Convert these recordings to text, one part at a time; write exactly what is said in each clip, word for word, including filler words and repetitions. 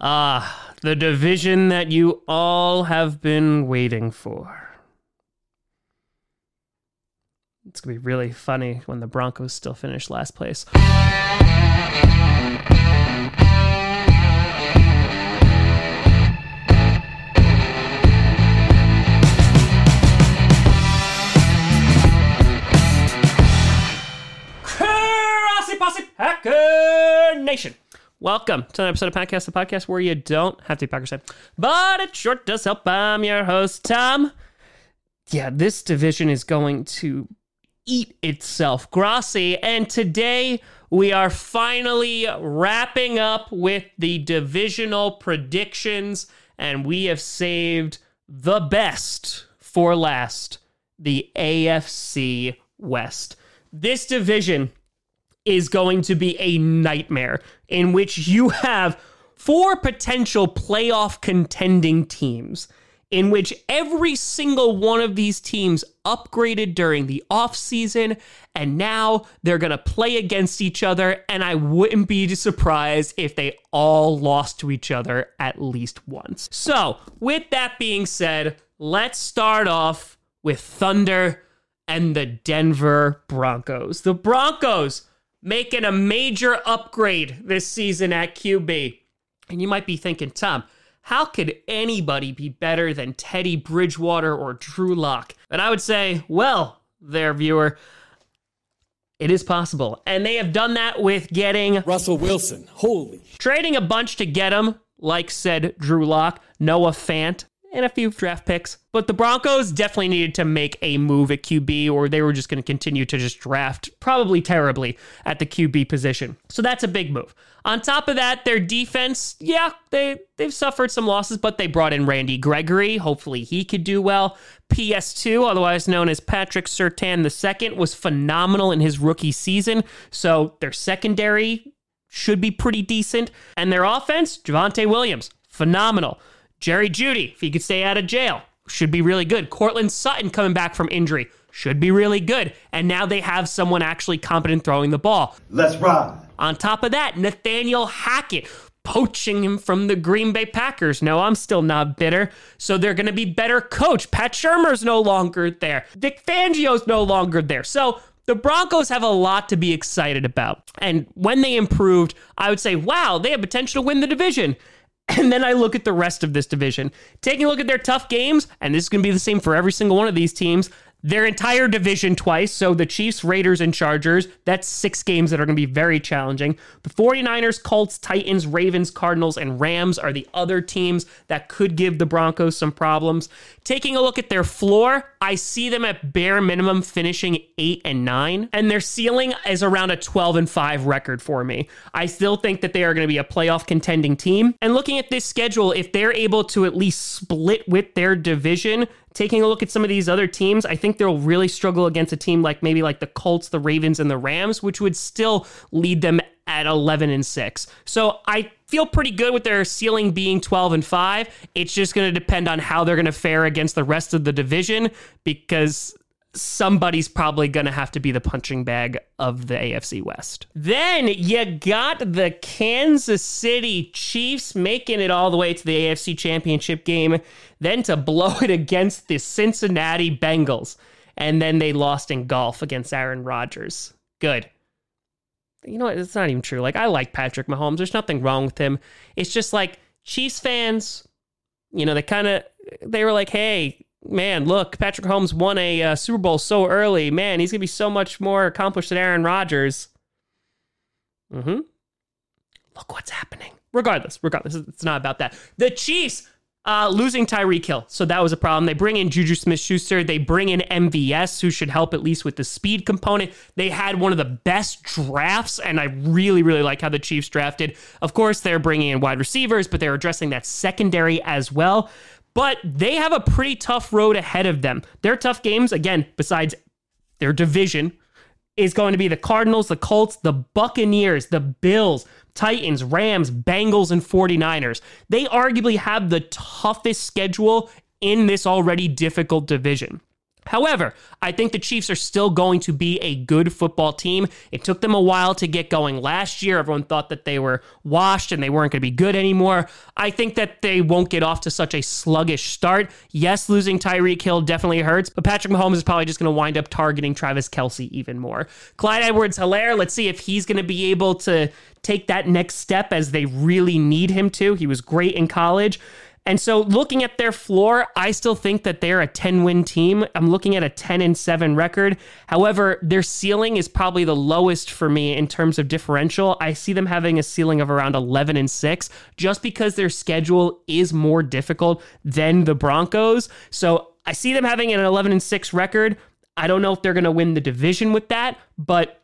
Ah, the division that you all have been waiting for. It's going to be really funny when the Broncos still finish last place. Packer Nation. Welcome to another episode of PatCast, the podcast where you don't have to be Packers fan, but it sure does help. I'm your host, Tom. Yeah, this division is going to eat itself, Grassi, and today we are finally wrapping up with the divisional predictions, and we have saved the best for last, the A F C West. This division is going to be a nightmare in which you have four potential playoff contending teams in which every single one of these teams upgraded during the offseason, and now they're going to play against each other, and I wouldn't be surprised if they all lost to each other at least once. So, with that being said, let's start off with Thunder and the Denver Broncos. The Broncos making a major upgrade this season at Q B. And you might be thinking, Tom, how could anybody be better than Teddy Bridgewater or Drew Locke? And I would say, well, there, viewer, it is possible. And they have done that with getting Russell Wilson. Holy. Trading a bunch to get him, like said Drew Locke, Noah Fant, and a few draft picks. But the Broncos definitely needed to make a move at Q B, or they were just going to continue to just draft probably terribly at the Q B position. So that's a big move. On top of that, their defense, yeah, they, they've suffered some losses, but they brought in Randy Gregory. Hopefully he could do well. P S two, otherwise known as Patrick Sertan the Second, was phenomenal in his rookie season. So their secondary should be pretty decent. And their offense, Javonte Williams, phenomenal. Jerry Judy, if he could stay out of jail, should be really good. Cortland Sutton coming back from injury should be really good. And now they have someone actually competent throwing the ball. Let's ride. On top of that, Nathaniel Hackett, poaching him from the Green Bay Packers. No, I'm still not bitter. So they're going to be better coached. Pat Shermer's no longer there. Vic Fangio's no longer there. So the Broncos have a lot to be excited about. And when they improved, I would say, wow, they have potential to win the division. And then I look at the rest of this division, taking a look at their tough games, and this is going to be the same for every single one of these teams, their entire division twice, so the Chiefs, Raiders, and Chargers, that's six games that are going to be very challenging. The 49ers, Colts, Titans, Ravens, Cardinals, and Rams are the other teams that could give the Broncos some problems. Taking a look at their floor, I see them at bare minimum finishing eight and nine, and their ceiling is around a twelve and five record for me. I still think that they are going to be a playoff contending team. And looking at this schedule, if they're able to at least split with their division, taking a look at some of these other teams, I think they'll really struggle against a team like maybe like the Colts, the Ravens, and the Rams, which would still lead them at eleven and six. So I feel pretty good with their ceiling being twelve and five. It's just going to depend on how they're going to fare against the rest of the division, because somebody's probably going to have to be the punching bag of the A F C West. Then you got the Kansas City Chiefs making it all the way to the A F C Championship game, then to blow it against the Cincinnati Bengals. And then they lost in golf against Aaron Rodgers. Good. You know what? It's not even true. Like, I like Patrick Mahomes. There's nothing wrong with him. It's just like Chiefs fans, you know, they kind of, they were like, hey, man, look, Patrick Mahomes won a uh, Super Bowl so early. Man, he's going to be so much more accomplished than Aaron Rodgers. Mm-hmm. Look what's happening. Regardless, regardless, it's not about that. The Chiefs uh, losing Tyreek Hill, so that was a problem. They bring in Juju Smith-Schuster. They bring in M V S, who should help at least with the speed component. They had one of the best drafts, and I really, really like how the Chiefs drafted. Of course, they're bringing in wide receivers, but they're addressing that secondary as well. But they have a pretty tough road ahead of them. Their tough games, again, besides their division, is going to be the Cardinals, the Colts, the Buccaneers, the Bills, Titans, Rams, Bengals, and 49ers. They arguably have the toughest schedule in this already difficult division. However, I think the Chiefs are still going to be a good football team. It took them a while to get going last year. Everyone thought that they were washed and they weren't going to be good anymore. I think that they won't get off to such a sluggish start. Yes, losing Tyreek Hill definitely hurts, but Patrick Mahomes is probably just going to wind up targeting Travis Kelce even more. Clyde Edwards-Hilaire, let's see if he's going to be able to take that next step as they really need him to. He was great in college. And so looking at their floor, I still think that they're a ten-win team. I'm looking at a ten and seven record. However, their ceiling is probably the lowest for me in terms of differential. I see them having a ceiling of around eleven and six just because their schedule is more difficult than the Broncos. So I see them having an eleven and six record. I don't know if they're going to win the division with that, but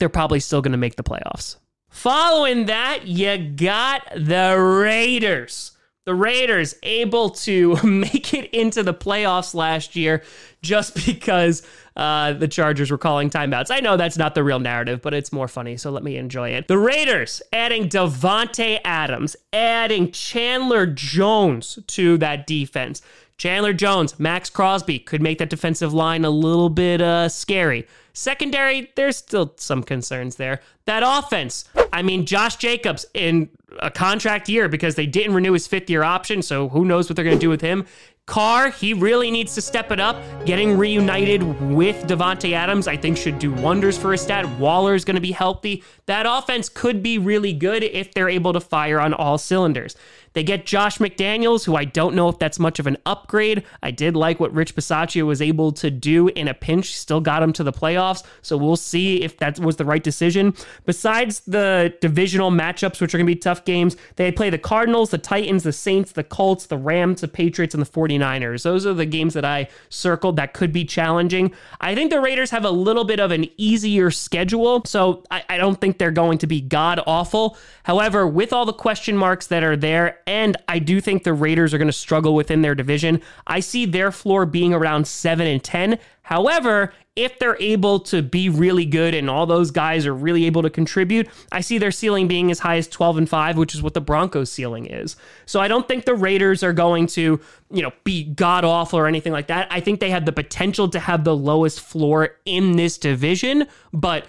they're probably still going to make the playoffs. Following that, you got the Raiders. The Raiders able to make it into the playoffs last year just because uh, the Chargers were calling timeouts. I know that's not the real narrative, but it's more funny, so let me enjoy it. The Raiders adding Davante Adams, adding Chandler Jones to that defense. Chandler Jones, Max Crosby could make that defensive line a little bit uh, scary. Secondary, there's still some concerns there. That offense, I mean, Josh Jacobs in a contract year because they didn't renew his fifth year option, so who knows what they're going to do with him. Carr, he really needs to step it up. Getting reunited with Davante Adams, I think, should do wonders for his stat. Waller's going to be healthy. That offense could be really good if they're able to fire on all cylinders. They get Josh McDaniels, who I don't know if that's much of an upgrade. I did like what Rich Passaccio was able to do in a pinch. Still got him to the playoffs, so we'll see if that was the right decision. Besides the divisional matchups, which are going to be tough games, they play the Cardinals, the Titans, the Saints, the Colts, the Rams, the Patriots, and the forty-niners. Those are the games that I circled that could be challenging. I think the Raiders have a little bit of an easier schedule, so I, I don't think they're going to be god-awful. However, with all the question marks that are there, and I do think the Raiders are going to struggle within their division. I see their floor being around seven and ten. However, if they're able to be really good and all those guys are really able to contribute, I see their ceiling being as high as twelve and five, which is what the Broncos' ceiling is. So I don't think the Raiders are going to, you know, be god-awful or anything like that. I think they have the potential to have the lowest floor in this division, but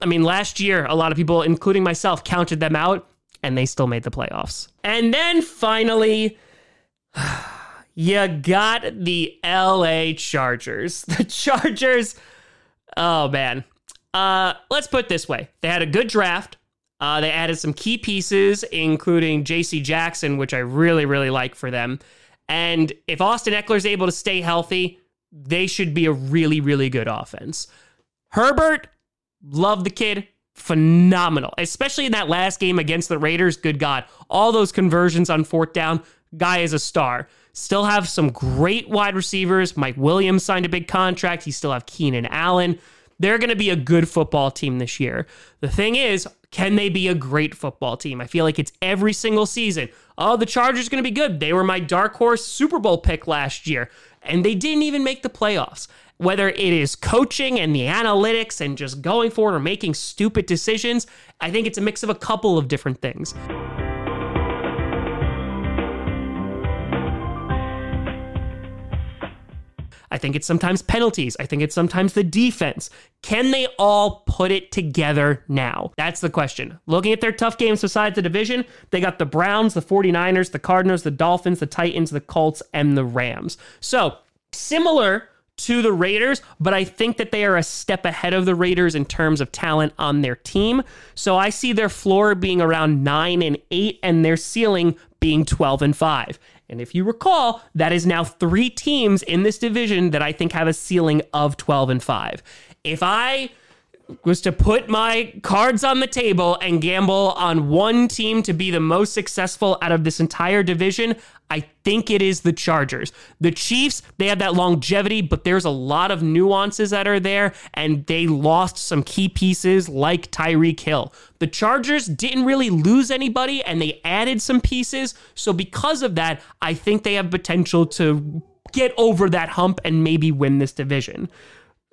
I mean, last year, a lot of people, including myself, counted them out, and they still made the playoffs. And then finally, you got the L A Chargers. The Chargers, oh man. Uh, let's put it this way. They had a good draft. Uh, they added some key pieces, including J C. Jackson, which I really, really like for them. And if Austin Eckler's able to stay healthy, they should be a really, really good offense. Herbert, love the kid. Phenomenal, especially in that last game against the Raiders. Good God. All those conversions on fourth down. Guy is a star. Still have some great wide receivers. Mike Williams signed a big contract. You still have Keenan Allen. They're going to be a good football team this year. The thing is, can they be a great football team? I feel like it's every single season. Oh, the Chargers are going to be good. They were my dark horse Super Bowl pick last year, and they didn't even make the playoffs. Whether it is coaching and the analytics and just going for it or making stupid decisions, I think it's a mix of a couple of different things. I think it's sometimes penalties. I think it's sometimes the defense. Can they all put it together now? That's the question. Looking at their tough games besides the division, they got the Browns, the forty-niners, the Cardinals, the Dolphins, the Titans, the Colts, and the Rams. So, similar to the Raiders, but I think that they are a step ahead of the Raiders in terms of talent on their team. So I see their floor being around nine and eight and their ceiling being twelve and five. And if you recall, that is now three teams in this division that I think have a ceiling of twelve and five. If I was to put my cards on the table and gamble on one team to be the most successful out of this entire division, I think it is the Chargers. The Chiefs, they have that longevity, but there's a lot of nuances that are there, and they lost some key pieces like Tyreek Hill. The Chargers didn't really lose anybody, and they added some pieces, so because of that, I think they have potential to get over that hump and maybe win this division.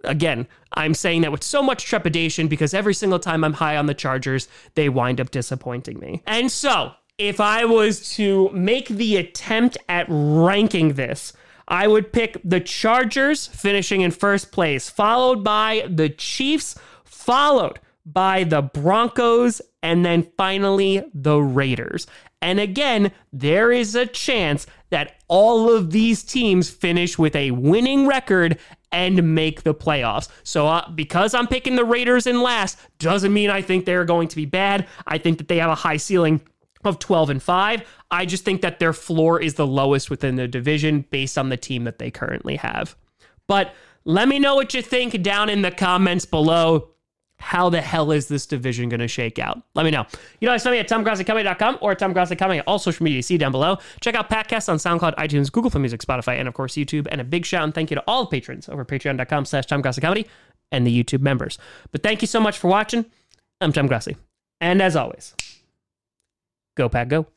Again, I'm saying that with so much trepidation because every single time I'm high on the Chargers, they wind up disappointing me. And so, if I was to make the attempt at ranking this, I would pick the Chargers finishing in first place, followed by the Chiefs, followed by the Broncos, and then finally the Raiders. And again, there is a chance that all of these teams finish with a winning record and make the playoffs. So uh, because I'm picking the Raiders in last, doesn't mean I think they're going to be bad. I think that they have a high ceiling of twelve and five. I just think that their floor is the lowest within the division based on the team that they currently have. But let me know what you think down in the comments below. How the hell is this division going to shake out? Let me know. You know, I send me at Tom Grassley Comedy dot com or Tom Grassley Comedy at all social media you see down below. Check out PatCast on SoundCloud, iTunes, Google Play Music, Spotify, and of course, YouTube. And a big shout and thank you to all the patrons over patreon.com slash TomGrassleyComedy and the YouTube members. But thank you so much for watching. I'm Tom Grassley. And as always, go Pat, go.